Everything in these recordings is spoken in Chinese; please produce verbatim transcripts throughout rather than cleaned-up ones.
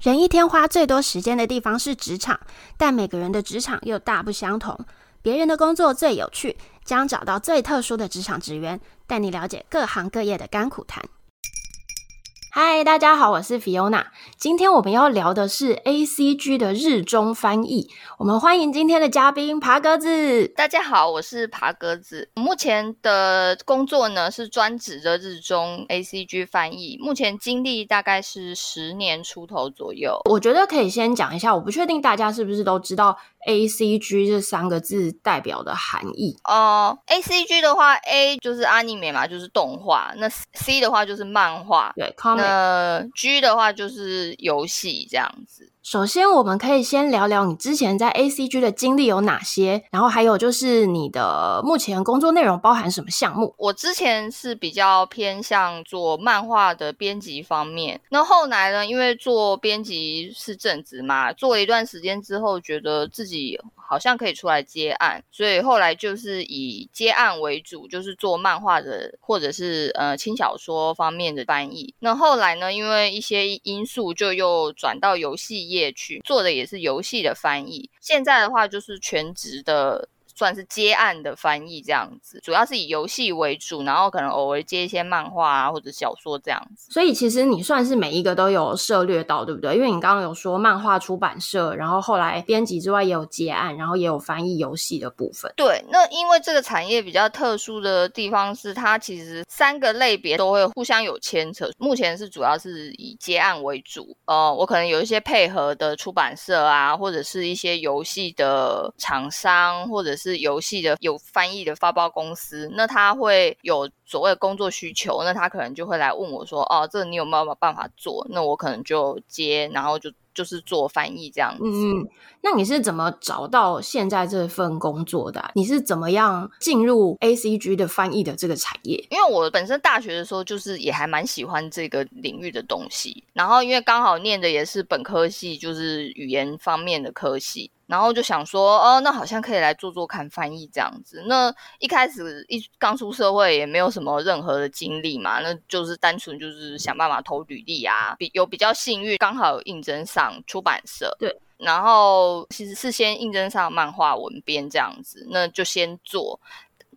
人一天花最多时间的地方是职场，但每个人的职场又大不相同。别人的工作最有趣，将找到最特殊的职场职员，带你了解各行各业的甘苦谈。嗨，大家好，我是 Fiona。今天我们要聊的是 A C G 的日中翻译。我们欢迎今天的嘉宾爬格子。大家好，我是爬格子。目前的工作呢是专职的日中 A C G 翻译，目前经历大概是十年出头左右。我觉得可以先讲一下，我不确定大家是不是都知道 A C G 这三个字代表的含义。哦、呃、，A C G 的话 ，A 就是 anime 嘛，就是动画；那 C 的话就是漫画。对，呃 G 的话就是游戏这样子。首先我们可以先聊聊你之前在 A C G 的经历有哪些，然后还有就是你的目前工作内容包含什么项目。我之前是比较偏向做漫画的编辑方面，那后来呢，因为做编辑是正职嘛，做了一段时间之后觉得自己好像可以出来接案，所以后来就是以接案为主，就是做漫画的或者是呃轻小说方面的翻译。那后来呢，因为一些因素就又转到游戏业去，做的也是游戏的翻译。现在的话就是全职的，算是接案的翻译这样子，主要是以游戏为主，然后可能偶尔接一些漫画啊或者小说这样子。所以其实你算是每一个都有涉略到，对不对？因为你刚刚有说漫画出版社，然后后来编辑之外也有接案，然后也有翻译游戏的部分。对，那因为这个产业比较特殊的地方是它其实三个类别都会互相有牵扯。目前是主要是以接案为主，呃，我可能有一些配合的出版社啊，或者是一些游戏的厂商，或者是是游戏的有翻译的发包公司，那他会有所谓的工作需求，那他可能就会来问我说，哦，这你有没有办法做？那我可能就接，然后就就是做翻译这样子。嗯，那你是怎么找到现在这份工作的啊？你是怎么样进入 A C G 的翻译的这个产业？因为我本身大学的时候就是也还蛮喜欢这个领域的东西，然后因为刚好念的也是本科系，就是语言方面的科系，然后就想说，哦，那好像可以来做做看翻译这样子。那一开始一刚出社会也没有什么任何的经历嘛，那就是单纯就是想办法投履历啊，比有比较幸运，刚好有应征上出版社。对。然后其实是先应征上漫画文编这样子，那就先做。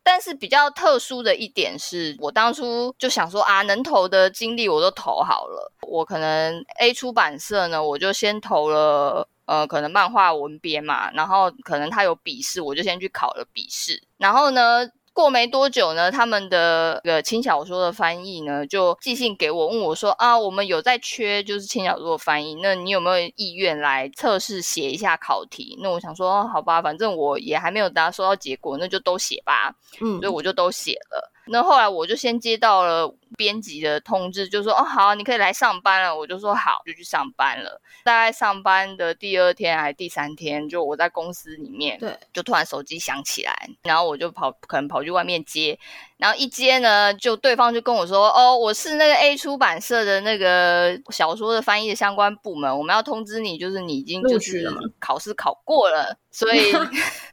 但是比较特殊的一点是，我当初就想说啊，能投的经历我都投好了。我可能 A 出版社呢，我就先投了呃，可能漫画文编嘛，然后可能他有笔试，我就先去考了笔试。然后呢，过没多久呢，他们的呃轻小说的翻译呢，就寄信给我，问我说啊，我们有在缺就是轻小说的翻译，那你有没有意愿来测试写一下考题？那我想说，哦，好吧，反正我也还没有达收到结果，那就都写吧。嗯，所以我就都写了。那后来我就先接到了编辑的通知，就说哦好，你可以来上班了。我就说好，就去上班了。大概上班的第二天还第三天，就我在公司里面，对，就突然手机响起来，然后我就跑，可能跑去外面接，然后一接呢，就对方就跟我说，哦，我是那个 A 出版社的那个小说的翻译的相关部门，我们要通知你，就是你已经就是考试考过了。所以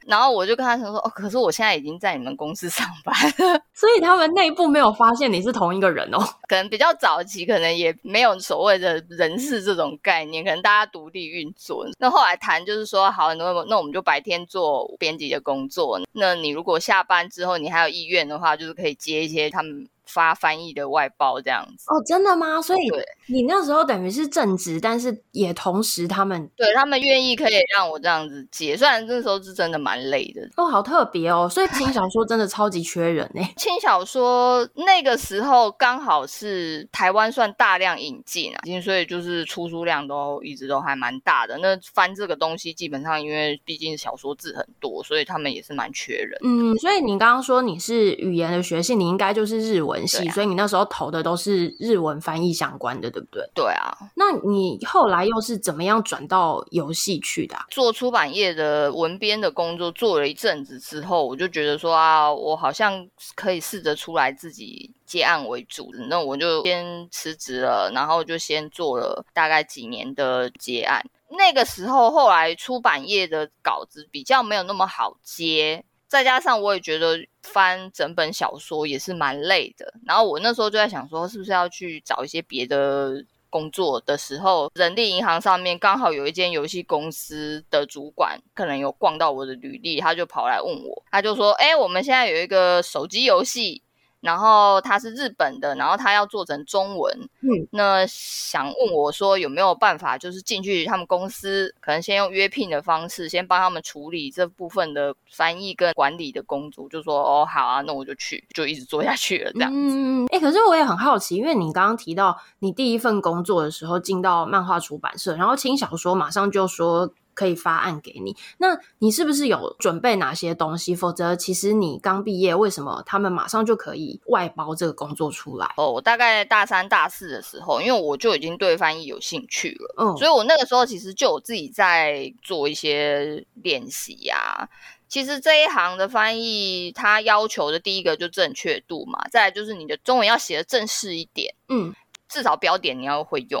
然后我就跟他说，哦，可是我现在已经在你们公司上班了。所以他们内部没有发现你是同一个人哦。可能比较早期，可能也没有所谓的人事这种概念，可能大家独立运作。那后来谈就是说，好，那我们就白天做编辑的工作，那你如果下班之后你还有意愿的话，就是可以接一些他们发翻译的外包这样子。哦，真的吗？所以你那时候等于是正职，但是也同时他们对他们愿意可以让我这样子接，虽然那时候是真的蛮累的。哦，好特别哦。所以轻小说真的超级缺人耶。轻小说那个时候刚好是台湾算大量引进啊，所以就是出书量都一直都还蛮大的。那翻这个东西基本上因为毕竟小说字很多，所以他们也是蛮缺人。嗯，所以你刚刚说你是语言的学系，你应该就是日文。啊，所以你那时候投的都是日文翻译相关的，对不对？对啊。那你后来又是怎么样转到游戏去的啊？做出版业的文编的工作做了一阵子之后，我就觉得说啊，我好像可以试着出来自己接案为主，那我就先辞职了，然后就先做了大概几年的接案。那个时候后来出版业的稿子比较没有那么好接，再加上我也觉得翻整本小说也是蛮累的，然后我那时候就在想说，是不是要去找一些别的工作的时候，人力银行上面刚好有一间游戏公司的主管可能有逛到我的履历，他就跑来问我，他就说诶，我们现在有一个手机游戏，然后他是日本的，然后他要做成中文、嗯、那想问我说有没有办法就是进去他们公司，可能先用约聘的方式先帮他们处理这部分的翻译跟管理的工作，就说哦好啊，那我就去，就一直做下去了这样子、嗯欸、可是我也很好奇，因为你刚刚提到你第一份工作的时候进到漫画出版社，然后轻小说马上就说可以发案给你，那你是不是有准备哪些东西？否则其实你刚毕业，为什么他们马上就可以外包这个工作出来？哦，我大概大三大四的时候，因为我就已经对翻译有兴趣了、嗯、所以我那个时候其实就有自己在做一些练习啊。其实这一行的翻译它要求的第一个就正确度嘛，再来就是你的中文要写的正式一点，嗯，至少标点你要会用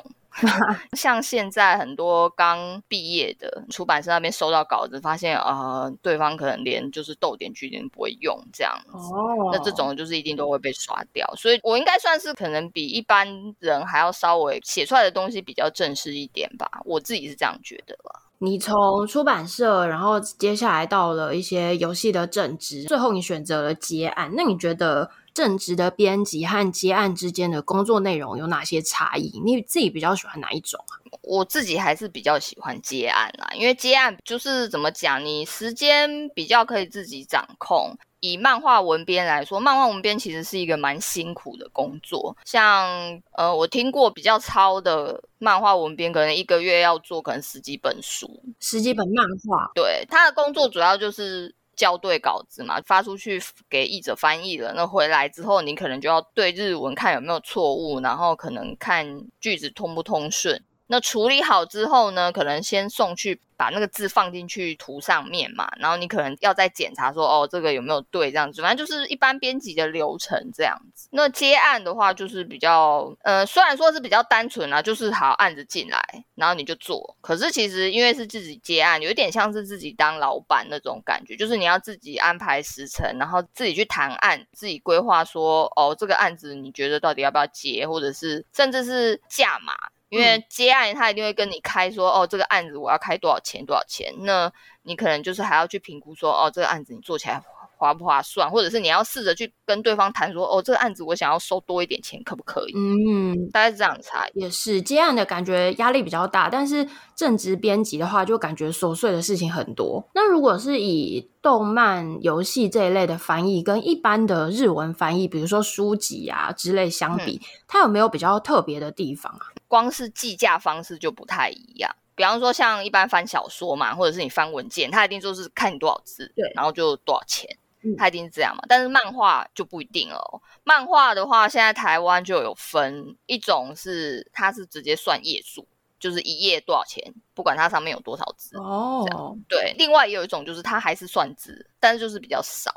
像现在很多刚毕业的出版社那边收到稿子，发现呃对方可能连就是逗点句点不会用这样子、oh. 那这种就是一定都会被刷掉，所以我应该算是可能比一般人还要稍微写出来的东西比较正式一点吧，我自己是这样觉得啦。你从出版社然后接下来到了一些游戏的正职，最后你选择了接案，那你觉得正职的编辑和接案之间的工作内容有哪些差异？你自己比较喜欢哪一种啊？我自己还是比较喜欢接案啦，因为接案就是怎么讲，你时间比较可以自己掌控。以漫画文编来说，漫画文编其实是一个蛮辛苦的工作，像呃，我听过比较超的漫画文编可能一个月要做可能十几本书，十几本漫画，对，他的工作主要就是校对稿子嘛，发出去给译者翻译了，那回来之后你可能就要对日文看有没有错误，然后可能看句子通不通顺，那处理好之后呢，可能先送去把那个字放进去图上面嘛，然后你可能要再检查说哦这个有没有对，这样子，反正就是一般编辑的流程这样子。那接案的话就是比较呃，虽然说是比较单纯啦、啊、就是好案子进来然后你就做，可是其实因为是自己接案，有点像是自己当老板那种感觉，就是你要自己安排时程，然后自己去谈案，自己规划说哦这个案子你觉得到底要不要接，或者是甚至是价码，因为接案他一定会跟你开说哦这个案子我要开多少钱多少钱，那你可能就是还要去评估说哦这个案子你做起来划不划算，或者是你要试着去跟对方谈说哦这个案子我想要收多一点钱可不可以，嗯，大概是这样的差异。也是接案的感觉压力比较大，但是正职编辑的话就感觉琐碎的事情很多。那如果是以动漫游戏这一类的翻译跟一般的日文翻译比如说书籍啊之类相比、嗯、它有没有比较特别的地方啊？光是计价方式就不太一样，比方说像一般翻小说嘛，或者是你翻文件，它一定就是看你多少字，对，然后就多少钱，它一定是这样嘛、嗯、但是漫画就不一定了、哦、漫画的话现在台湾就有分一种是它是直接算页数，就是一页多少钱，不管它上面有多少字哦，对，另外也有一种就是它还是算字，但是就是比较少，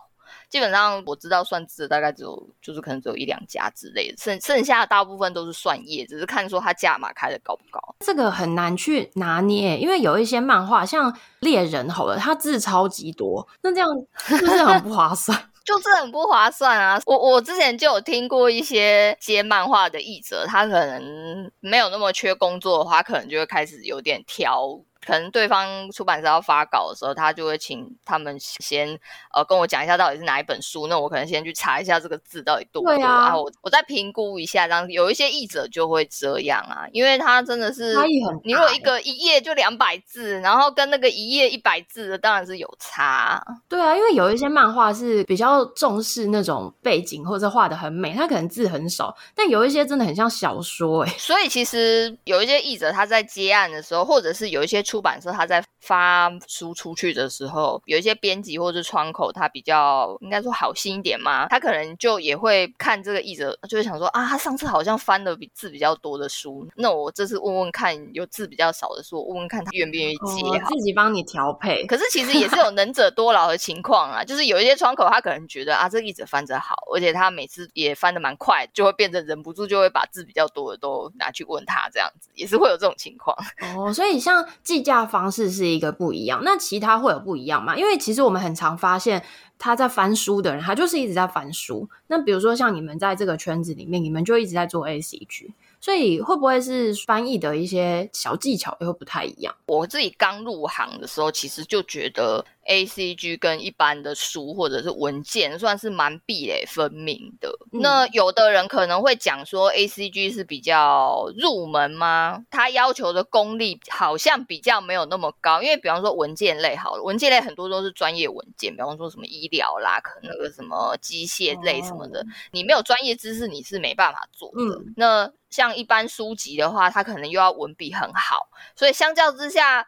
基本上我知道算字的大概只有就是可能只有一两家之类的，剩剩下的大部分都是算页，只是看说它价码开的高不高，这个很难去拿捏。因为有一些漫画像猎人好了，它字超级多，那这样是不是很不划算就是很不划算啊。我我之前就有听过一些接漫画的译者，他可能没有那么缺工作的话，可能就会开始有点挑，可能对方出版社要发稿的时候，他就会请他们先呃跟我讲一下到底是哪一本书，那我可能先去查一下这个字到底多不多，对啊，啊我我再评估一下这样。有一些译者就会这样啊，因为他真的是你如果一个一页就两百字，然后跟那个一页一百字的当然是有差。对啊，因为有一些漫画是比较重视那种背景或者画得很美，他可能字很少，但有一些真的很像小说、欸、所以其实有一些译者他在接案的时候，或者是有一些出版社他在发书出去的时候，有一些编辑或是窗口他比较应该说好心一点嘛，他可能就也会看这个译者，就会想说啊他上次好像翻了比字比较多的书，那我这次问问看有字比较少的书，我问问看他愿不愿意接、哦、自己帮你调配。可是其实也是有能者多劳的情况啊就是有一些窗口他可能觉得啊这个译者翻着好，而且他每次也翻得蛮快，就会变成忍不住就会把字比较多的都拿去问他，这样子也是会有这种情况哦。所以像记计价方式是一个不一样，那其他会有不一样吗？因为其实我们很常发现他在翻书的人他就是一直在翻书，那比如说像你们在这个圈子里面，你们就一直在做 A C G，所以会不会是翻译的一些小技巧也会不太一样？我自己刚入行的时候其实就觉得 A C G 跟一般的书或者是文件算是蛮壁垒分明的、嗯、那有的人可能会讲说 A C G 是比较入门吗？他要求的功力好像比较没有那么高，因为比方说文件类好了，文件类很多都是专业文件，比方说什么医疗啦，可能那个什么机械类什么的、哦、你没有专业知识你是没办法做的、嗯、那像一般书籍的话他可能又要文笔很好，所以相较之下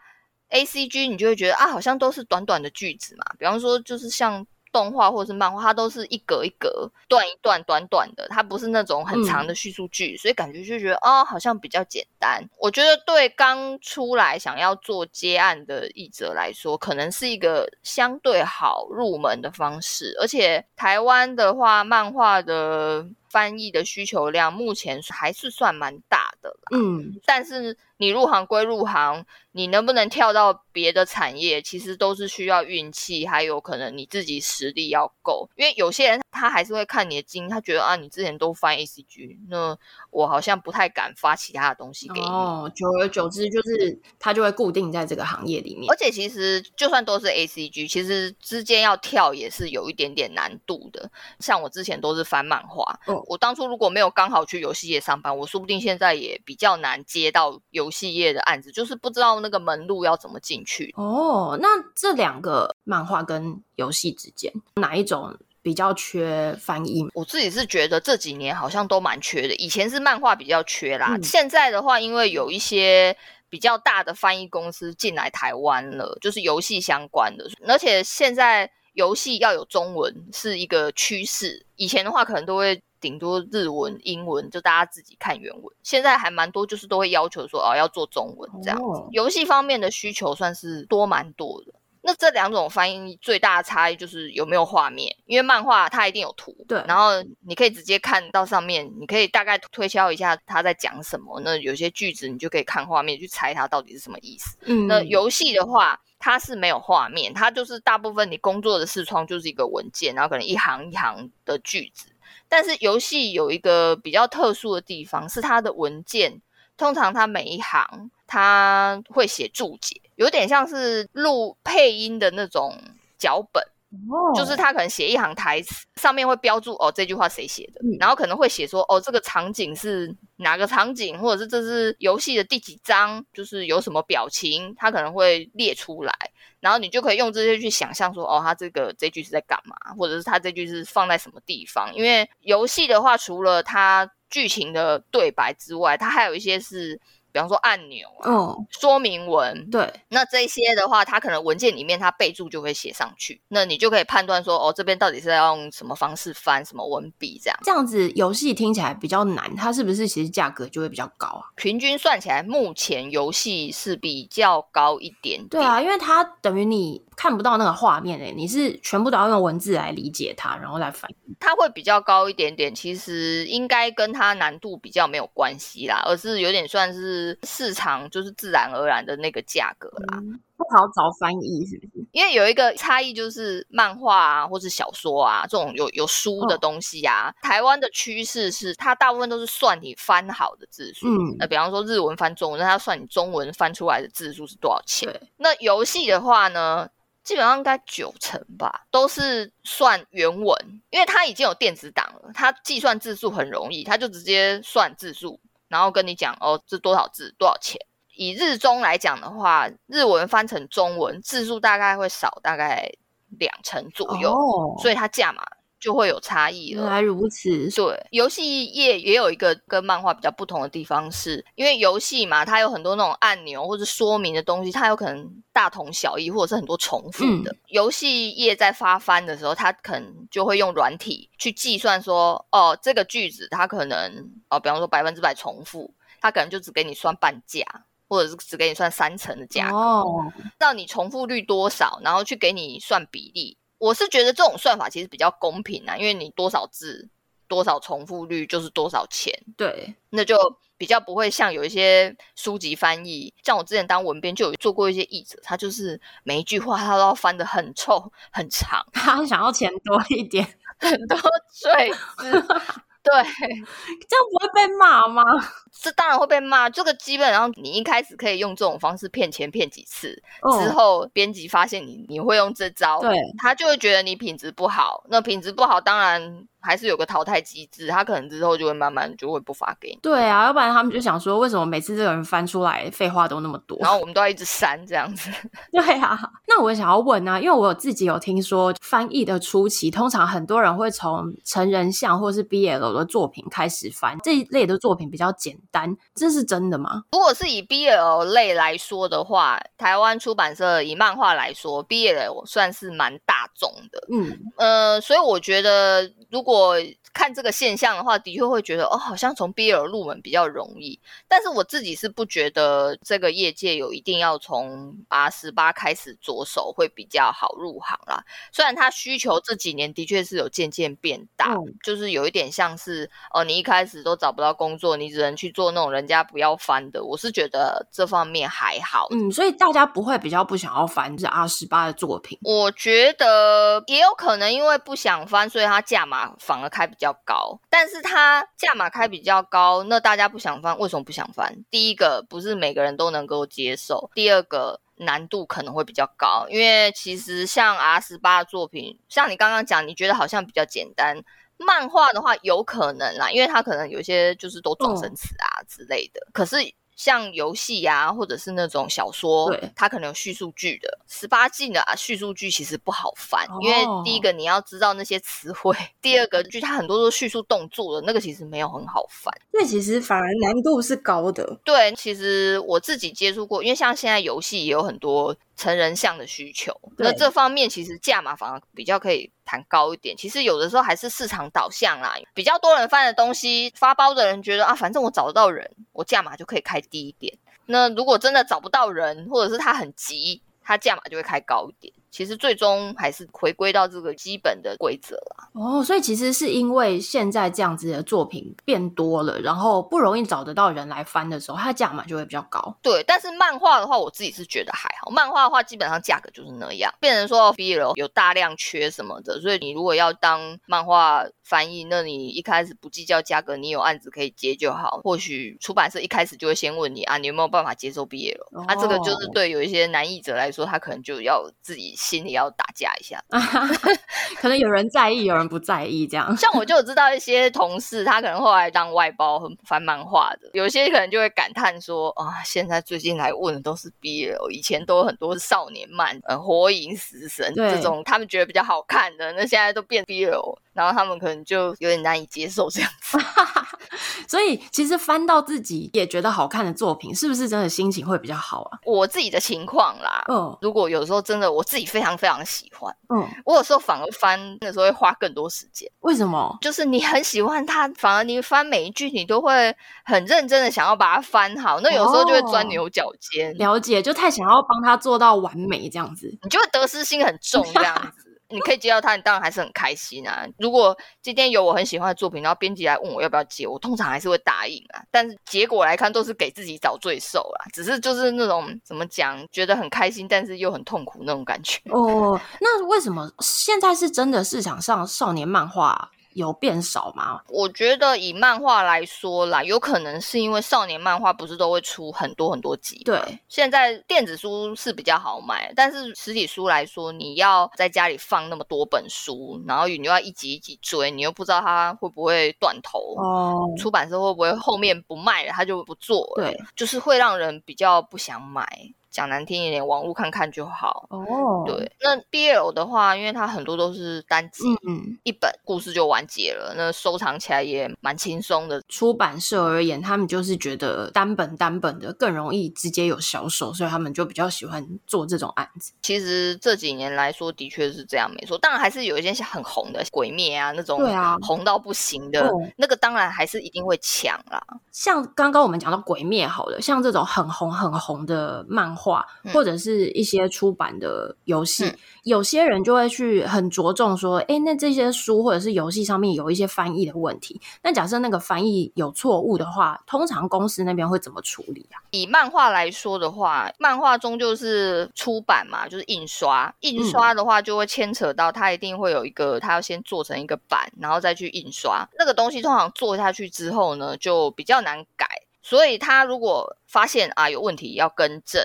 A C G 你就会觉得啊，好像都是短短的句子嘛，比方说就是像动画或是漫画它都是一格一格段一段短短的，它不是那种很长的叙述句、嗯、所以感觉就觉得哦，好像比较简单。我觉得对刚出来想要做接案的译者来说可能是一个相对好入门的方式，而且台湾的话漫画的翻译的需求量目前还是算蛮大的啦，嗯，但是你入行归入行，你能不能跳到别的产业其实都是需要运气，还有可能你自己实力要够，因为有些人他还是会看你的经，他觉得啊，你之前都翻 A C G， 那我好像不太敢发其他的东西给你、哦、久而久之就是他就会固定在这个行业里面，而且其实就算都是 A C G 其实之间要跳也是有一点点难度的，像我之前都是翻漫画、哦、我当初如果没有刚好去游戏业上班，我说不定现在也比较难接到游戏业的案子，就是不知道那个门路要怎么进去。哦，那这两个漫画跟游戏之间哪一种比较缺翻译？我自己是觉得这几年好像都蛮缺的，以前是漫画比较缺啦、嗯、现在的话因为有一些比较大的翻译公司进来台湾了，就是游戏相关的，而且现在游戏要有中文是一个趋势，以前的话可能都会顶多日文英文就大家自己看原文，现在还蛮多就是都会要求说、哦、要做中文这样子、哦、游戏方面的需求算是多蛮多的。那这两种翻译最大的差异就是有没有画面，因为漫画它一定有图，对，然后你可以直接看到上面，你可以大概推敲一下它在讲什么，那有些句子你就可以看画面去猜它到底是什么意思、嗯、那游戏的话它是没有画面，它就是大部分你工作的视窗就是一个文件，然后可能一行一行的句子，但是游戏有一个比较特殊的地方是它的文件通常它每一行它会写注解，有点像是录配音的那种脚本、oh. 就是他可能写一行台词上面会标注哦这句话谁写的、嗯、然后可能会写说哦这个场景是哪个场景，或者是这是游戏的第几章，就是有什么表情他可能会列出来，然后你就可以用这些去想象说哦他这个这句是在干嘛，或者是他这句是放在什么地方，因为游戏的话除了他剧情的对白之外他还有一些是比方说按钮、啊 oh. 说明文，对，那这些的话它可能文件里面它备注就会写上去，那你就可以判断说哦这边到底是要用什么方式翻什么文笔这样这样子。游戏听起来比较难，它是不是其实价格就会比较高啊？平均算起来目前游戏是比较高一点点，对啊，因为它等于你看不到那个画面、欸、你是全部都要用文字来理解它然后来翻译，它会比较高一点点，其实应该跟它难度比较没有关系啦，而是有点算是市场就是自然而然的那个价格啦、嗯、不好找翻译是不是？因为有一个差异就是漫画啊或是小说啊这种有有书的东西啊、哦、台湾的趋势是它大部分都是算你翻好的字数、嗯呃、比方说日文翻中文，那它算你中文翻出来的字数是多少钱。那游戏的话呢基本上应该九成吧都是算原文，因为它已经有电子档了，它计算字数很容易，它就直接算字数然后跟你讲哦这多少字多少钱。以日中来讲的话日文翻成中文字数大概会少大概两成左右、oh. 所以它价码就会有差异了。原来如此。对，游戏业也有一个跟漫画比较不同的地方是因为游戏嘛它有很多那种按钮或者说明的东西，它有可能大同小异或者是很多重复的、嗯、游戏业在发翻的时候它可能就会用软体去计算说哦这个句子它可能哦比方说百分之百重复，它可能就只给你算半价或者是只给你算三成的价格、哦、让你重复率多少然后去给你算比例。我是觉得这种算法其实比较公平啊，因为你多少字多少重复率就是多少钱，对，那就比较不会像有一些书籍翻译，像我之前当文编就有做过一些译者，他就是每一句话他都要翻得很臭很长，他想要钱多一点很多赘字对，这样不会被骂吗？这当然会被骂，这个基本上你一开始可以用这种方式骗钱骗几次、哦、之后编辑发现你你会用这招，对，他就会觉得你品质不好，那品质不好当然还是有个淘汰机制，他可能之后就会慢慢就会不发给你。对啊，要不然他们就想说为什么每次这个人翻出来废话都那么多，然后我们都要一直删这样子。对啊，那我想要问啊，因为我有自己有听说翻译的初期通常很多人会从成人向或是 B L 的作品开始翻，这一类的作品比较简单，这是真的吗？如果是以 B L 类来说的话，台湾出版社以漫画来说 B L 算是蛮大众的，嗯呃，所以我觉得如果我看这个现象的话，的确会觉得哦，好像从 B L 入门比较容易，但是我自己是不觉得这个业界有一定要从 R 十八 开始着手会比较好入行啦。虽然它需求这几年的确是有渐渐变大、嗯、就是有一点像是哦，你一开始都找不到工作，你只能去做那种人家不要翻的，我是觉得这方面还好。嗯，所以大家不会比较不想要翻这 R 十八 的作品？我觉得也有可能因为不想翻，所以它价码反而开比较高，但是它价码开比较高，那大家不想翻，为什么不想翻？第一个不是每个人都能够接受，第二个难度可能会比较高，因为其实像 R 十八 的作品，像你刚刚讲你觉得好像比较简单，漫画的话有可能啦，因为它可能有些就是都撞生词啊之类的、嗯、可是像游戏啊或者是那种小说，它可能有叙述句的，十八禁的、啊、叙述句其实不好翻、哦、因为第一个你要知道那些词汇，第二个句它很多都叙述动作的，那个其实没有很好翻，那其实反而难度是高的。对，其实我自己接触过，因为像现在游戏也有很多成人向的需求，那这方面其实价码反而比较可以谈高一点。其实有的时候还是市场导向啦，比较多人翻的东西，发包的人觉得啊，反正我找得到人，我价码就可以开低一点。那如果真的找不到人，或者是他很急，他价码就会开高一点。其实最终还是回归到这个基本的规则啦。哦，所以其实是因为现在这样子的作品变多了，然后不容易找得到人来翻的时候，它价码就会比较高。对，但是漫画的话我自己是觉得还好，漫画的话基本上价格就是那样，变成说 B L 有大量缺什么的，所以你如果要当漫画翻译，那你一开始不计较价格，你有案子可以接就好。或许出版社一开始就会先问你啊，你有没有办法接受 B L、哦、啊，这个就是对有一些难译者来说，他可能就要自己心里要打架一下可能有人在意有人不在意这样像我就知道一些同事，他可能后来当外包翻漫画的，有些可能就会感叹说啊，现在最近来问的都是 B L， 以前都有很多少年漫、呃、火影死神这种他们觉得比较好看的，那现在都变 B L， 然后他们可能就有点难以接受这样子所以其实翻到自己也觉得好看的作品，是不是真的心情会比较好啊？我自己的情况啦、嗯、如果有时候真的我自己非常非常喜欢、嗯、我有时候反而翻那时候会花更多时间。为什么？就是你很喜欢它，反而你翻每一句你都会很认真的想要把它翻好，那有时候就会钻牛角尖、哦、了解，就太想要帮它做到完美这样子，你就会得失心很重这样子你可以接到它，你当然还是很开心啊。如果今天有我很喜欢的作品，然后编辑来问我要不要接，我通常还是会答应啊。但是结果来看都是给自己找罪受啦，只是就是那种怎么讲，觉得很开心但是又很痛苦那种感觉。哦，那为什么现在是真的市场上少年漫画、啊有变少吗？我觉得以漫画来说啦，有可能是因为少年漫画不是都会出很多很多集。对，现在电子书是比较好买，但是实体书来说，你要在家里放那么多本书，然后你又要一集一集追，你又不知道它会不会断头、哦、出版社会不会后面不卖了它就不做了。对，就是会让人比较不想买，讲难听一点，网络看看就好。哦， oh. 对，那 B L 的话，因为它很多都是单集、嗯、一本故事就完结了，那收藏起来也蛮轻松的。出版社而言，他们就是觉得单本单本的更容易直接有销售，所以他们就比较喜欢做这种案子。其实这几年来说的确是这样没错，当然还是有一些很红的鬼灭啊那种红到不行的、啊 oh. 那个当然还是一定会抢啦。像刚刚我们讲到鬼灭好了，像这种很红很红的漫画画、嗯、或者是一些出版的游戏、嗯、有些人就会去很着重说哎、欸，那这些书或者是游戏上面有一些翻译的问题，那假设那个翻译有错误的话，通常公司那边会怎么处理啊？以漫画来说的话，漫画中就是出版嘛，就是印刷印刷的话就会牵扯到它一定会有一个它要先做成一个版然后再去印刷，那个东西通常做下去之后呢就比较难改，所以他如果发现啊有问题要更正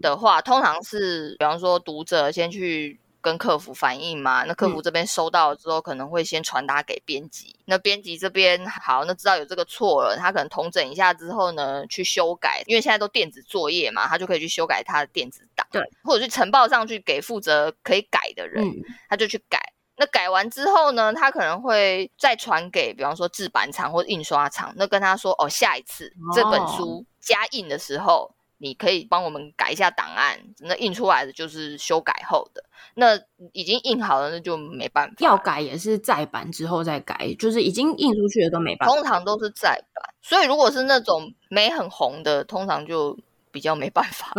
的话、嗯、通常是比方说读者先去跟客服反映嘛，那客服这边收到之后可能会先传达给编辑、嗯、那编辑这边好那知道有这个错了，他可能统整一下之后呢去修改，因为现在都电子作业嘛，他就可以去修改他的电子档，对，或者去呈报上去给负责可以改的人、嗯、他就去改，那改完之后呢他可能会再传给比方说制版厂或印刷厂，那跟他说哦下一次这本书加印的时候、oh. 你可以帮我们改一下档案，那印出来的就是修改后的，那已经印好了那就没办法，要改也是再版之后再改，就是已经印出去的都没办法，通常都是再版，所以如果是那种没很红的通常就比较没办法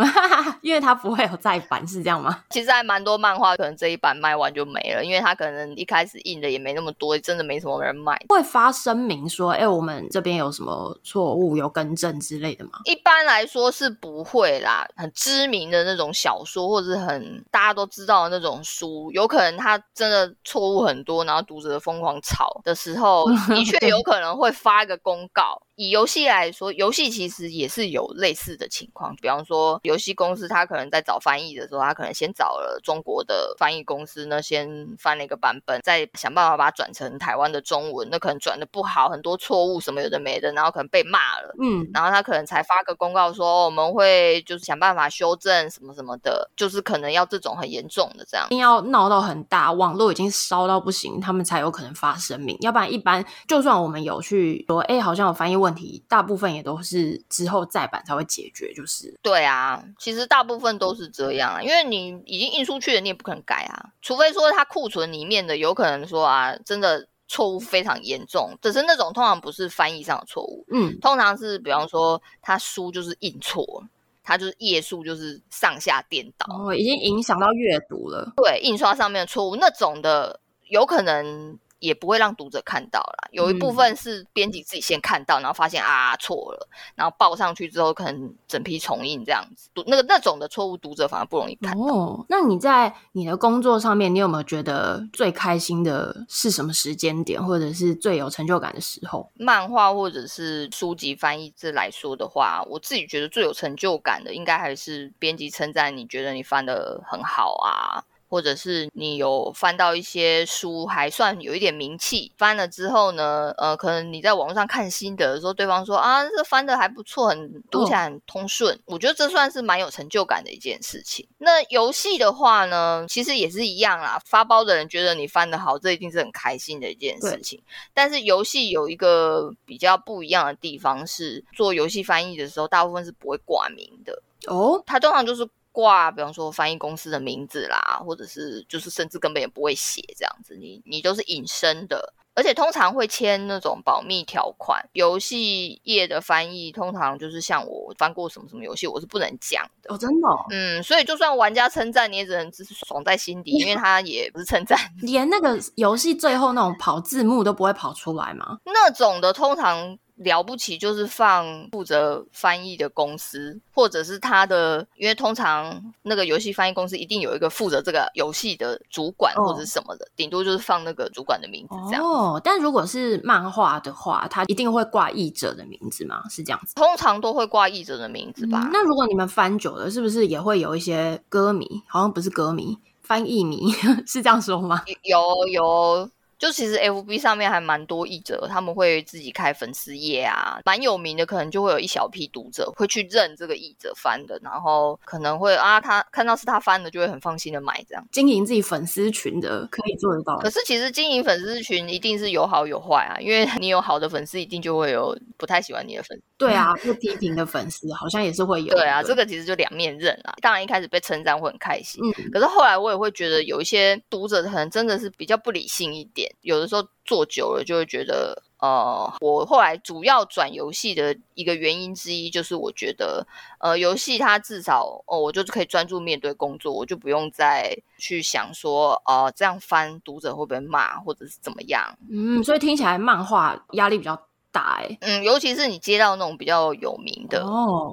因为它不会有再版，是这样吗？其实还蛮多漫画可能这一版卖完就没了，因为它可能一开始印的也没那么多，真的没什么人卖，会发声明说哎、欸，我们这边有什么错误有更正之类的吗？一般来说是不会啦，很知名的那种小说或者很大家都知道的那种书，有可能它真的错误很多，然后读者疯狂吵的时候的确有可能会发一个公告以游戏来说，游戏其实也是有类似的情况，比方说游戏公司他可能在找翻译的时候，他可能先找了中国的翻译公司呢，先翻了一个版本，再想办法把它转成台湾的中文，那可能转的不好，很多错误什么有的没的，然后可能被骂了，嗯，然后他可能才发个公告说我们会就是想办法修正什么什么的，就是可能要这种很严重的，这样一定要闹到很大，网络已经烧到不行，他们才有可能发声明，要不然一般就算我们有去说哎、欸，好像有翻译问题，大部分也都是之后再版才会解决，就是对啊，其实大部分都是这样、啊、因为你已经印出去了你也不可能改啊，除非说它库存里面的有可能说啊真的错误非常严重，只是那种通常不是翻译上的错误，嗯，通常是比方说它书就是印错了，它就是页数就是上下颠倒、哦、已经影响到阅读了，对，印刷上面的错误那种的有可能也不会让读者看到啦，有一部分是编辑自己先看到、嗯、然后发现啊错了，然后报上去之后可能整批重印这样子，那个那种的错误读者反而不容易看到、哦、那你在你的工作上面你有没有觉得最开心的是什么时间点，或者是最有成就感的时候？漫画或者是书籍翻译这来说的话，我自己觉得最有成就感的应该还是编辑称赞你觉得你翻得很好啊，或者是你有翻到一些书还算有一点名气，翻了之后呢呃，可能你在网上看心得的时候对方说啊这翻的还不错，很读起来很通顺、哦、我觉得这算是蛮有成就感的一件事情。那游戏的话呢其实也是一样啦，发包的人觉得你翻的好，这一定是很开心的一件事情，但是游戏有一个比较不一样的地方是做游戏翻译的时候大部分是不会挂名的哦，它通常就是挂比方说翻译公司的名字啦，或者是就是甚至根本也不会写这样子，你你都是隐身的，而且通常会签那种保密条款，游戏业的翻译通常就是像我翻过什么什么游戏我是不能讲的哦，真的、哦、嗯，所以就算玩家称赞你也只能爽在心底，因为他也不是称赞连那个游戏最后那种跑字幕都不会跑出来吗？那种的通常了不起就是放负责翻译的公司，或者是他的，因为通常那个游戏翻译公司一定有一个负责这个游戏的主管或者什么的，顶、oh. 多就是放那个主管的名字这样哦。Oh, 但如果是漫画的话他一定会挂译者的名字吗？是这样子，通常都会挂译者的名字吧、嗯、那如果你们翻久了是不是也会有一些歌迷，好像不是歌迷，翻译迷是这样说吗？有有，就其实 F B 上面还蛮多译者他们会自己开粉丝页啊，蛮有名的可能就会有一小批读者会去认这个译者翻的，然后可能会啊他看到是他翻的就会很放心的买，这样经营自己粉丝群的可以做得到。可是其实经营粉丝群一定是有好有坏啊，因为你有好的粉丝一定就会有不太喜欢你的粉丝，对啊，不批评的粉丝好像也是会有，对啊，对，这个其实就两面刃啦，当然一开始被称赞会很开心、嗯、可是后来我也会觉得有一些读者可能真的是比较不理性一点，点，有的时候做久了就会觉得呃，我后来主要转游戏的一个原因之一就是我觉得呃，游戏它至少、呃、我就是可以专注面对工作，我就不用再去想说呃，这样翻读者会不会骂或者是怎么样。嗯，所以听起来漫画压力比较大欸。嗯，尤其是你接到那种比较有名的，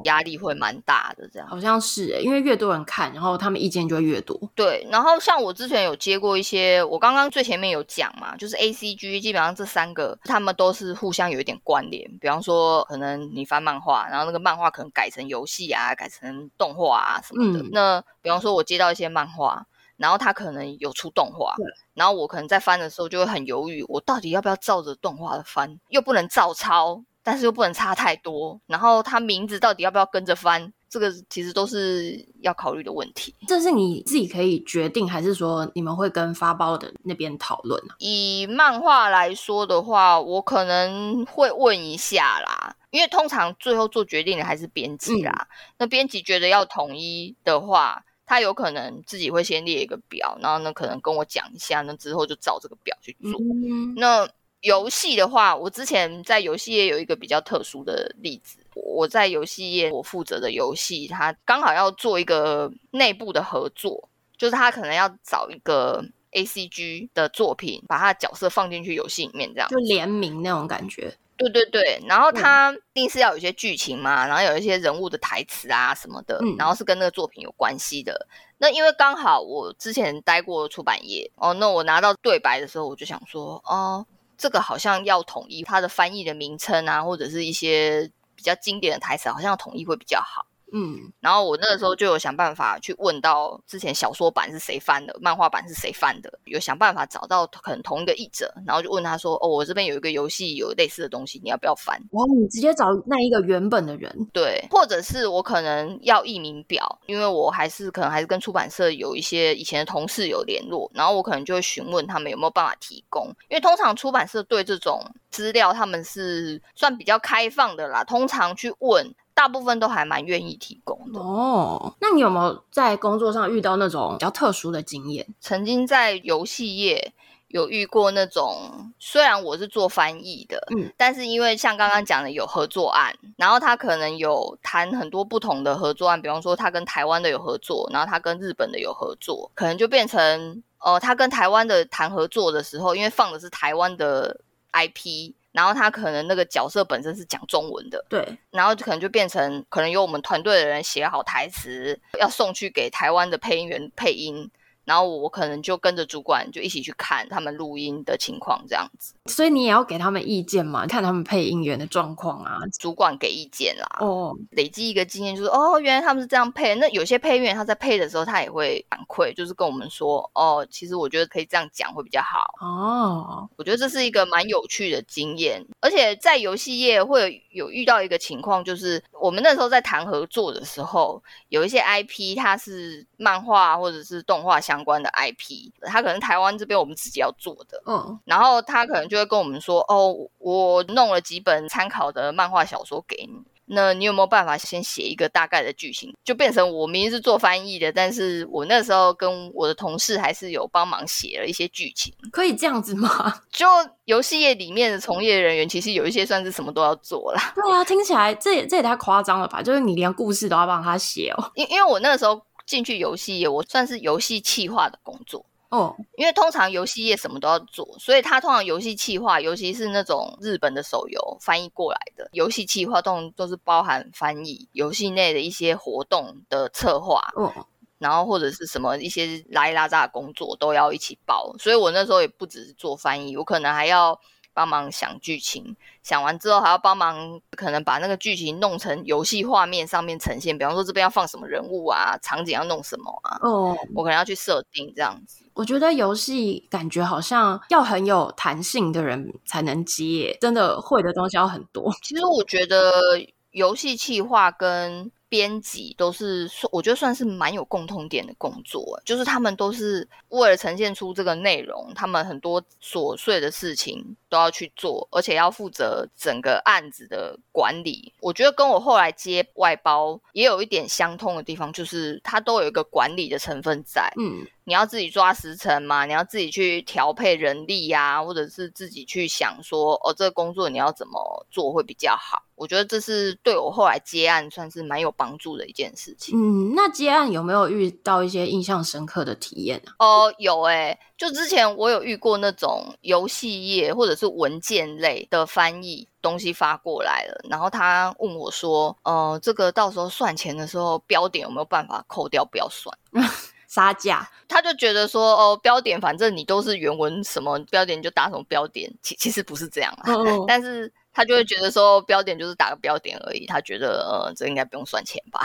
压力会蛮大的这样。好像是欸，因为越多人看，然后他们意见就会越多。对，然后像我之前有接过一些，我刚刚最前面有讲嘛，就是 A C G 基本上这三个他们都是互相有一点关联，比方说可能你翻漫画，然后那个漫画可能改成游戏啊，改成动画啊什么的、嗯、那比方说我接到一些漫画，然后他可能有出动画，然后我可能在翻的时候就会很犹豫，我到底要不要照着动画的翻，又不能照抄，但是又不能差太多，然后他名字到底要不要跟着翻，这个其实都是要考虑的问题。这是你自己可以决定，还是说你们会跟发包的那边讨论啊？以漫画来说的话，我可能会问一下啦，因为通常最后做决定的还是编辑啦、嗯、那编辑觉得要统一的话，他有可能自己会先列一个表，然后呢可能跟我讲一下，那之后就照这个表去做、嗯、那游戏的话，我之前在游戏业有一个比较特殊的例子，我在游戏业我负责的游戏，他刚好要做一个内部的合作，就是他可能要找一个 A C G 的作品，把他的角色放进去游戏里面，这样就联名那种感觉。对对对，然后他一定是要有一些剧情嘛、嗯、然后有一些人物的台词啊什么的、嗯、然后是跟那个作品有关系的。那因为刚好我之前待过出版业哦，那我拿到对白的时候我就想说，哦，这个好像要统一它的翻译的名称啊，或者是一些比较经典的台词好像要统一会比较好。嗯，然后我那个时候就有想办法去问到之前小说版是谁翻的，漫画版是谁翻的，有想办法找到可能同一个译者，然后就问他说，哦，我这边有一个游戏有类似的东西，你要不要翻？哇，你直接找那一个原本的人。对，或者是我可能要译名表，因为我还是可能还是跟出版社有一些以前的同事有联络，然后我可能就会询问他们有没有办法提供，因为通常出版社对这种资料他们是算比较开放的啦，通常去问大部分都还蛮愿意提供的。哦，那你有没有在工作上遇到那种比较特殊的经验？曾经在游戏业有遇过那种，虽然我是做翻译的、嗯、但是因为像刚刚讲的有合作案，然后他可能有谈很多不同的合作案，比方说他跟台湾的有合作，然后他跟日本的有合作，可能就变成呃，他跟台湾的谈合作的时候，因为放的是台湾的 I P，然后他可能那个角色本身是讲中文的，对，然后可能就变成可能由我们团队的人写好台词要送去给台湾的配音员配音，然后我可能就跟着主管就一起去看他们录音的情况这样子。所以你也要给他们意见嘛，看他们配音员的状况啊，主管给意见啦。哦，累积一个经验就是，哦，原来他们是这样配。那有些配音员他在配的时候他也会反馈，就是跟我们说，哦，其实我觉得可以这样讲会比较好。哦，我觉得这是一个蛮有趣的经验。而且在游戏业会有遇到一个情况，就是我们那时候在谈合作的时候，有一些 I P 它是漫画或者是动画相相关的 I P， 他可能台湾这边我们自己要做的、嗯、然后他可能就会跟我们说，哦，我弄了几本参考的漫画小说给你，那你有没有办法先写一个大概的剧情？就变成我明明是做翻译的，但是我那时候跟我的同事还是有帮忙写了一些剧情。可以这样子吗？就游戏业里面的从业人员其实有一些算是什么都要做啦。对啊，听起来这也这也太夸张了吧，就是你连故事都要帮他写哦。因为我那个时候进去游戏业，我算是游戏企划的工作哦，因为通常游戏业什么都要做，所以他通常游戏企划，尤其是那种日本的手游翻译过来的游戏企划，通常都是包含翻译游戏内的一些活动的策划、哦、然后或者是什么一些拉一拉杂的工作都要一起包，所以我那时候也不只是做翻译，我可能还要帮忙想剧情，想完之后还要帮忙可能把那个剧情弄成游戏画面上面呈现，比方说这边要放什么人物啊，场景要弄什么啊、oh. 我可能要去设定这样子。我觉得游戏感觉好像要很有弹性的人才能接，真的会的东西要很多。其实我觉得游戏企划跟编辑都是我觉得算是蛮有共同点的工作，就是他们都是为了呈现出这个内容，他们很多琐碎的事情都要去做，而且要负责整个案子的管理。我觉得跟我后来接外包也有一点相通的地方，就是它都有一个管理的成分在。嗯，你要自己抓时程嘛，你要自己去调配人力啊，或者是自己去想说哦，这个工作你要怎么做会比较好。我觉得这是对我后来接案算是蛮有帮助的一件事情。嗯，那接案有没有遇到一些印象深刻的体验啊？哦，有欸，就之前我有遇过那种游戏业或者是文件类的翻译，东西发过来了，然后他问我说，呃，这个到时候算钱的时候标点有没有办法扣掉不要算？杀价，他就觉得说哦，标点反正你都是原文什么标点你就打什么标点， 其, 其实不是这样啦、哦、但是他就会觉得说标点就是打个标点而已，他觉得呃，这应该不用算钱吧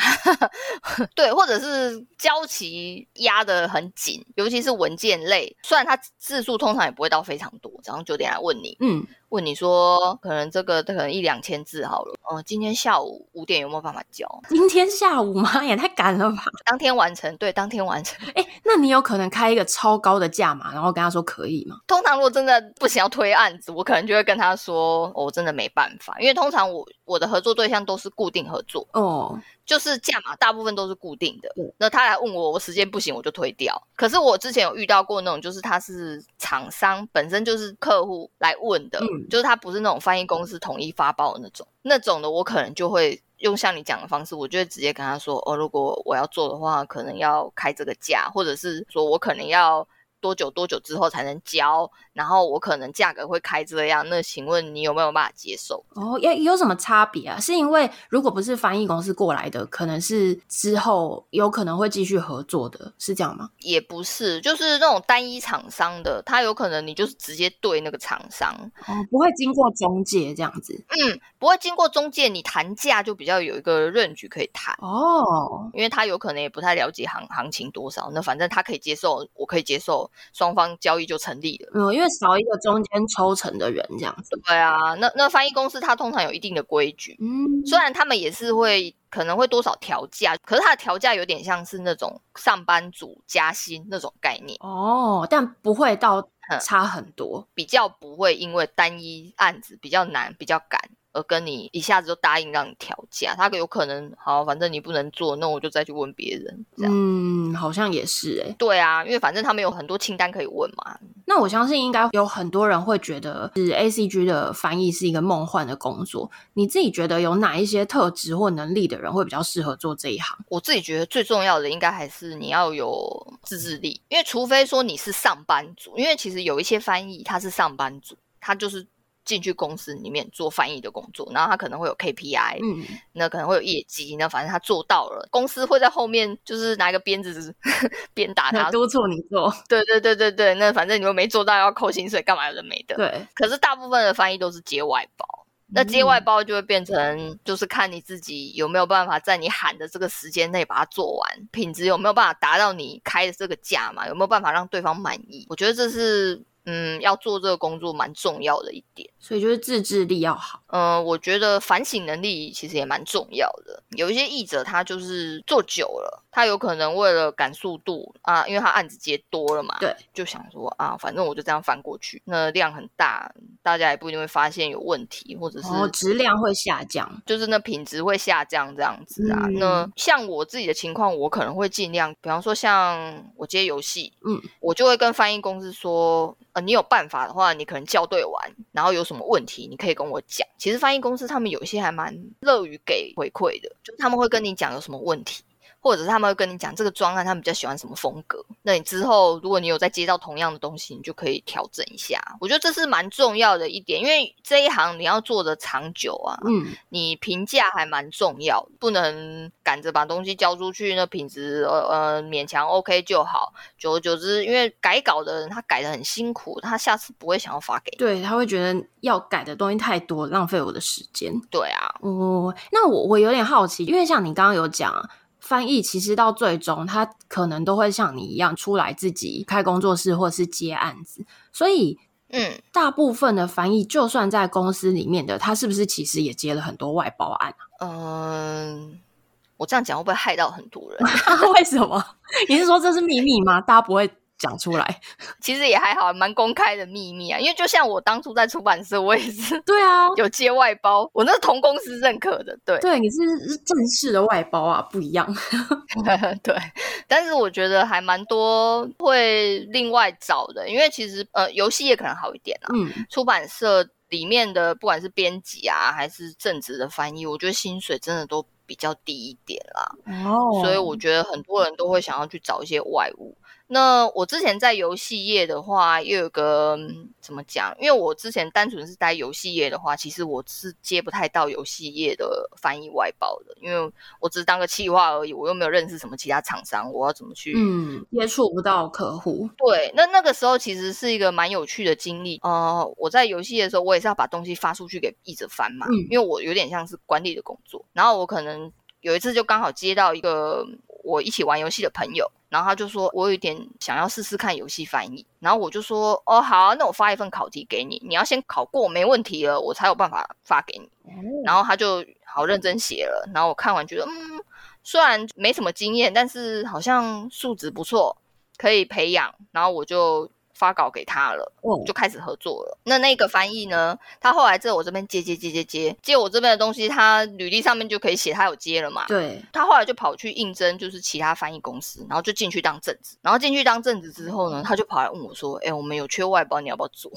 对，或者是交期压得很紧，尤其是文件类，虽然他字数通常也不会到非常多，早上九点来问你嗯，问你说可能这个可能一两千字好了，呃，今天下午五点有没有办法交？今天下午吗？也太赶了吧！当天完成，对，当天完成。哎，那你有可能开一个超高的价码，然后跟他说可以吗？通常如果真的不想要推案子，我可能就会跟他说，哦，我真的没办法，因为通常我我的合作对象都是固定合作哦。就是价码大部分都是固定的，那他来问我，我时间不行我就推掉。可是我之前有遇到过那种，就是他是厂商本身就是客户来问的、嗯、就是他不是那种翻译公司统一发包的那种那种的，我可能就会用像你讲的方式，我就会直接跟他说哦，如果我要做的话可能要开这个价，或者是说我可能要多久多久之后才能交，然后我可能价格会开这样，那请问你有没有办法接受？哦，有什么差别啊？是因为如果不是翻译公司过来的，可能是之后有可能会继续合作的，是这样吗？也不是，就是那种单一厂商的，他有可能你就是直接对那个厂商、哦、不会经过中介这样子。嗯，不会经过中介，你谈价就比较有一个range可以谈哦，因为他有可能也不太了解 行, 行情多少，那反正他可以接受我可以接受，双方交易就成立了。嗯，因为少一个中间抽成的人这样子。对啊，那那翻译公司它通常有一定的规矩，嗯，虽然他们也是会可能会多少调价，可是它的调价有点像是那种上班族加薪那种概念哦，但不会到差很多、嗯、比较不会因为单一案子比较难比较赶而跟你一下子就答应让你调价，他有可能好，反正你不能做，那我就再去问别人这样。嗯，好像也是欸。对啊，因为反正他们有很多清单可以问嘛。那我相信应该有很多人会觉得是 A C G 的翻译是一个梦幻的工作，你自己觉得有哪一些特质或能力的人会比较适合做这一行？我自己觉得最重要的应该还是你要有自制力，因为除非说你是上班族，因为其实有一些翻译他是上班族，他就是进去公司里面做翻译的工作，然后他可能会有 K P I、嗯、那可能会有业绩，那反正他做到了，公司会在后面就是拿一个鞭子鞭打他，督促你做。对对对对对，那反正你又没做到要扣薪水干嘛有的没的。对，可是大部分的翻译都是接外包，那接外包就会变成就是看你自己有没有办法在你喊的这个时间内把它做完，品质有没有办法达到你开的这个价嘛，有没有办法让对方满意。我觉得这是嗯，要做这个工作蛮重要的一点，所以就是自制力要好。嗯、呃，我觉得反省能力其实也蛮重要的。有一些译者他就是做久了，他有可能为了赶速度啊，因为他案子接多了嘛，对，就想说啊，反正我就这样翻过去，那量很大，大家也不一定会发现有问题，或者是哦，质量会下降，就是那品质会下降这样子啊。嗯、那像我自己的情况，我可能会尽量，比方说像我接游戏，嗯，我就会跟翻译公司说。呃，你有办法的话你可能校对完，然后有什么问题你可以跟我讲。其实翻译公司他们有些还蛮乐于给回馈的，就是他们会跟你讲有什么问题，或者是他们会跟你讲这个专案他们比较喜欢什么风格，那你之后如果你有再接到同样的东西你就可以调整一下。我觉得这是蛮重要的一点，因为这一行你要做的长久啊，嗯，你评价还蛮重要，不能赶着把东西交出去，那品质呃呃勉强 OK 就好。久而久之，因为改稿的人他改得很辛苦，他下次不会想要发给你，对，他会觉得要改的东西太多浪费我的时间。对啊，哦，那我我有点好奇，因为像你刚刚有讲啊，翻译其实到最终他可能都会像你一样出来自己开工作室或是接案子，所以嗯，大部分的翻译就算在公司里面的他是不是其实也接了很多外包案啊？嗯，我这样讲会不会害到很多人？为什么？你是说这是秘密吗？大家不会讲出来？其实也还好，蛮公开的秘密啊。因为就像我当初在出版社，我也是对啊，有接外包，我那是同公司认可的。对对，你是正式的外包啊，不一样。对，但是我觉得还蛮多会另外找的，因为其实呃，游戏也可能好一点啊。嗯，出版社里面的不管是编辑啊，还是正职的翻译，我觉得薪水真的都比较低一点啦、oh. 所以我觉得很多人都会想要去找一些外务。那我之前在游戏业的话又有个、嗯、怎么讲，因为我之前单纯是待游戏业的话，其实我是接不太到游戏业的翻译外包的，因为我只是当个企划而已，我又没有认识什么其他厂商，我要怎么去嗯接触不到客户。对，那那个时候其实是一个蛮有趣的经历。呃，我在游戏业的时候我也是要把东西发出去给译者翻嘛、嗯、因为我有点像是管理的工作，然后我可能有一次就刚好接到一个我一起玩游戏的朋友，然后他就说我有一点想要试试看游戏翻译，然后我就说哦好、啊、那我发一份考题给你，你要先考过没问题了我才有办法发给你。然后他就好认真写了，然后我看完觉得嗯，虽然没什么经验，但是好像素质不错，可以培养，然后我就发稿给他了，就开始合作了。那那个翻译呢，他后来在我这边接接接接接接我这边的东西，他履历上面就可以写他有接了嘛。对，他后来就跑去应征就是其他翻译公司，然后就进去当正职。然后进去当正职之后呢，他就跑来问我说哎、欸，我们有缺外包，你要不要做？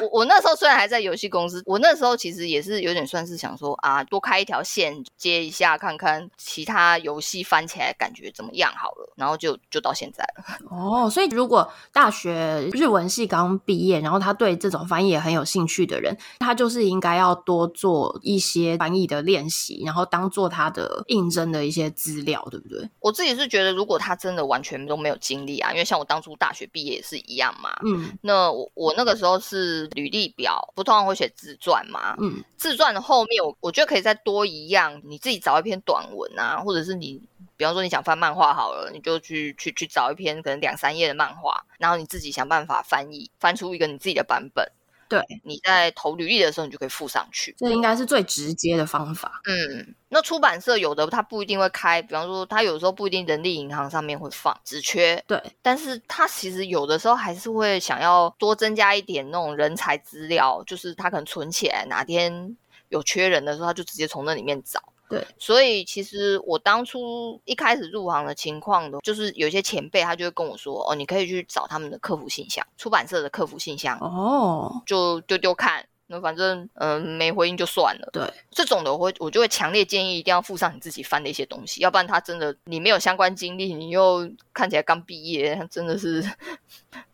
我, 我那时候虽然还在游戏公司，我那时候其实也是有点算是想说啊，多开一条线接一下看看其他游戏翻起来感觉怎么样好了，然后就就到现在了。哦，所以如果大学日文系刚毕业，然后他对这种翻译也很有兴趣的人，他就是应该要多做一些翻译的练习，然后当做他的应征的一些资料，对不对？我自己是觉得如果他真的完全都没有经历啊，因为像我当初大学毕业也是一样嘛。嗯，那 我, 我那个时候是履历表不通常会写自传嘛。嗯，自传的后面 我, 我觉得可以再多一样，你自己找一篇短文啊，或者是你比方说你想翻漫画好了，你就去去去找一篇可能两三页的漫画，然后你自己想办法翻译翻出一个你自己的版本。对，你在投履历的时候你就可以附上去，这应该是最直接的方法。嗯，那出版社有的他不一定会开，比方说他有时候不一定人力银行上面会放职缺，对，但是他其实有的时候还是会想要多增加一点那种人才资料，就是他可能存起来，哪天有缺人的时候他就直接从那里面找。对，所以其实我当初一开始入行的情况的，就是有些前辈他就会跟我说哦，你可以去找他们的客服信箱，出版社的客服信箱哦，就丢丢看，那反正嗯没回应就算了。对，这种的我会我就会强烈建议一定要附上你自己翻的一些东西，要不然他真的你没有相关经历，你又看起来刚毕业，他真的是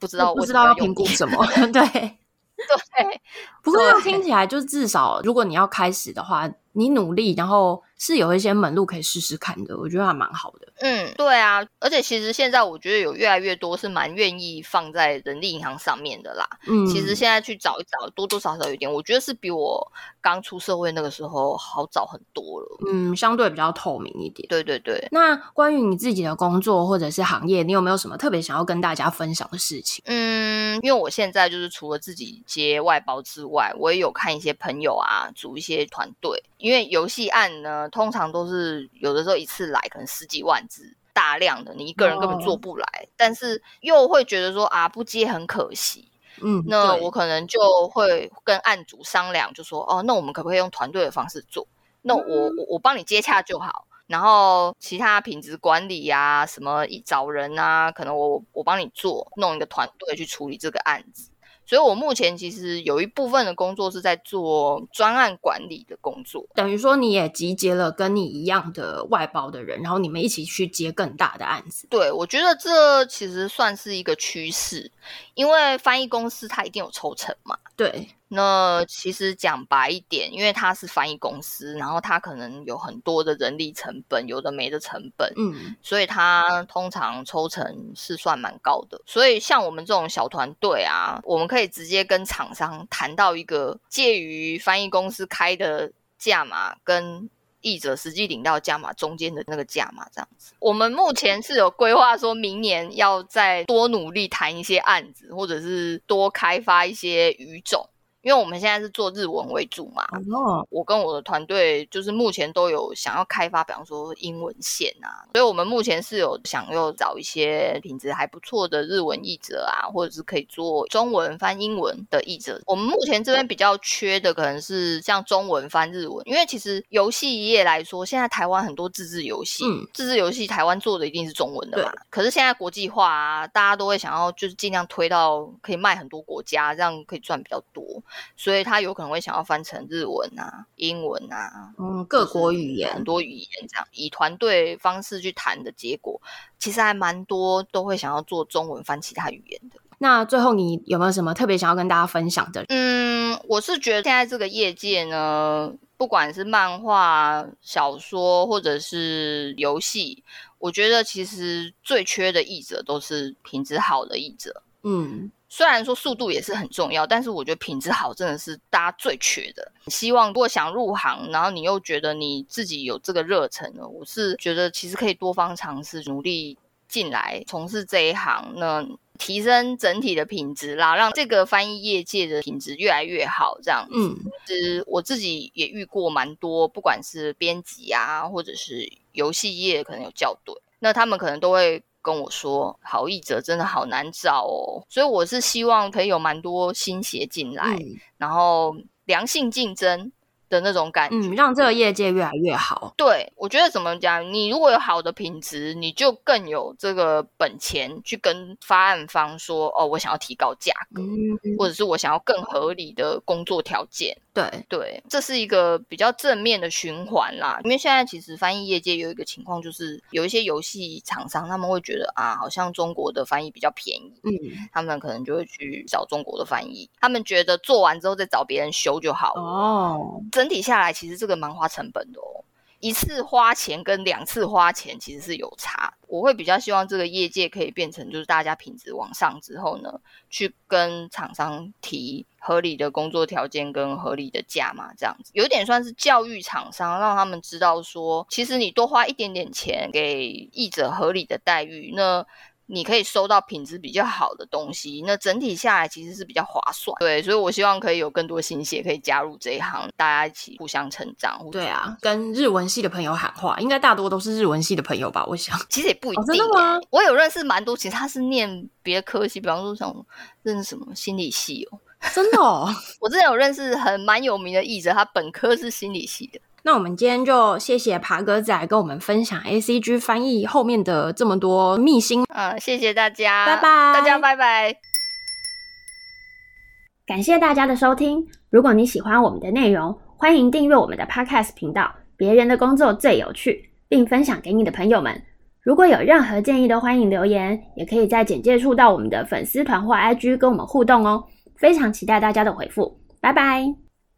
不知道不知道要评估什么。对。对，不过要听起来就至少如果你要开始的话，你努力，然后是有一些门路可以试试看的，我觉得还蛮好的。嗯，对啊，而且其实现在我觉得有越来越多是蛮愿意放在人力银行上面的啦。嗯，其实现在去找一找多多少少有点，我觉得是比我刚出社会那个时候好找很多了。嗯，相对比较透明一点。对对对。那关于你自己的工作或者是行业，你有没有什么特别想要跟大家分享的事情？嗯，因为我现在就是除了自己接外包之外，我也有看一些朋友啊组一些团队，因为游戏案呢通常都是有的时候一次来可能十几万字，大量的你一个人根本做不来、oh. 但是又会觉得说啊不接很可惜。嗯，那我可能就会跟案主商量，就说哦那我们可不可以用团队的方式做，那我我帮你接洽就好，然后其他品质管理啊什么找人啊可能我我帮你做，弄一个团队去处理这个案子。所以我目前其实有一部分的工作是在做专案管理的工作，等于说你也集结了跟你一样的外包的人，然后你们一起去接更大的案子。对，我觉得这其实算是一个趋势，因为翻译公司它一定有抽成嘛。对，那其实讲白一点，因为它是翻译公司，然后它可能有很多的人力成本，有的没的成本，嗯，所以它通常抽成是算蛮高的。所以像我们这种小团队啊，我们可以直接跟厂商谈到一个介于翻译公司开的价码跟译者实际领到价码中间的那个价码，这样子。我们目前是有规划说明年要再多努力谈一些案子，或者是多开发一些语种，因为我们现在是做日文为主嘛，哦，我跟我的团队就是目前都有想要开发比方说英文线啊，所以我们目前是有想要找一些品质还不错的日文译者啊，或者是可以做中文翻英文的译者。我们目前这边比较缺的可能是像中文翻日文，因为其实游戏业来说现在台湾很多自制游戏、嗯、自制游戏台湾做的一定是中文的嘛，可是现在国际化啊，大家都会想要就是尽量推到可以卖很多国家，这样可以赚比较多，所以他有可能会想要翻成日文啊英文啊、嗯、各国语言，很多语言这样以团队方式去谈的结果，其实还蛮多都会想要做中文翻其他语言的。那最后你有没有什么特别想要跟大家分享的？嗯，我是觉得现在这个业界呢，不管是漫画小说或者是游戏，我觉得其实最缺的译者都是品质好的译者。嗯，虽然说速度也是很重要，但是我觉得品质好真的是大家最缺的。希望如果想入行，然后你又觉得你自己有这个热忱了，我是觉得其实可以多方尝试，努力进来从事这一行，那提升整体的品质啦，让这个翻译业界的品质越来越好这样子。嗯，其实我自己也遇过蛮多，不管是编辑啊或者是游戏业可能有校对，那他们可能都会跟我说好译者真的好难找哦，所以我是希望可以有蛮多新血进来、嗯、然后良性竞争的那种感觉，嗯，让这个业界越来越好。对，我觉得怎么讲，你如果有好的品质，你就更有这个本钱去跟发案方说，哦，我想要提高价格、嗯、或者是我想要更合理的工作条件。对对，这是一个比较正面的循环啦。因为现在其实翻译业界有一个情况，就是有一些游戏厂商他们会觉得啊，好像中国的翻译比较便宜，嗯，他们可能就会去找中国的翻译，他们觉得做完之后再找别人修就好了。哦，整体下来其实这个蛮花成本的哦，一次花钱跟两次花钱其实是有差。我会比较希望这个业界可以变成就是大家品质往上之后呢，去跟厂商提合理的工作条件跟合理的价嘛，这样子有点算是教育厂商，让他们知道说其实你多花一点点钱给译者合理的待遇，那你可以收到品质比较好的东西，那整体下来其实是比较划算。对，所以我希望可以有更多新血可以加入这一行，大家一起互相成长。对啊，跟日文系的朋友喊话，应该大多都是日文系的朋友吧，我想其实也不一定、欸哦、真的吗？我有认识蛮多其实他是念别的科系，比方说像认识什么心理系哦，真的哦我之前有认识很蛮有名的译者，他本科是心理系的。那我们今天就谢谢爬格子来跟我们分享 A C G 翻译后面的这么多秘辛。嗯，谢谢大家，拜拜，大家拜拜。感谢大家的收听，如果你喜欢我们的内容，欢迎订阅我们的 Podcast 频道，别人的工作最有趣，并分享给你的朋友们。如果有任何建议都欢迎留言，也可以在简介处到我们的粉丝团或 I G 跟我们互动哦，非常期待大家的回复，拜拜。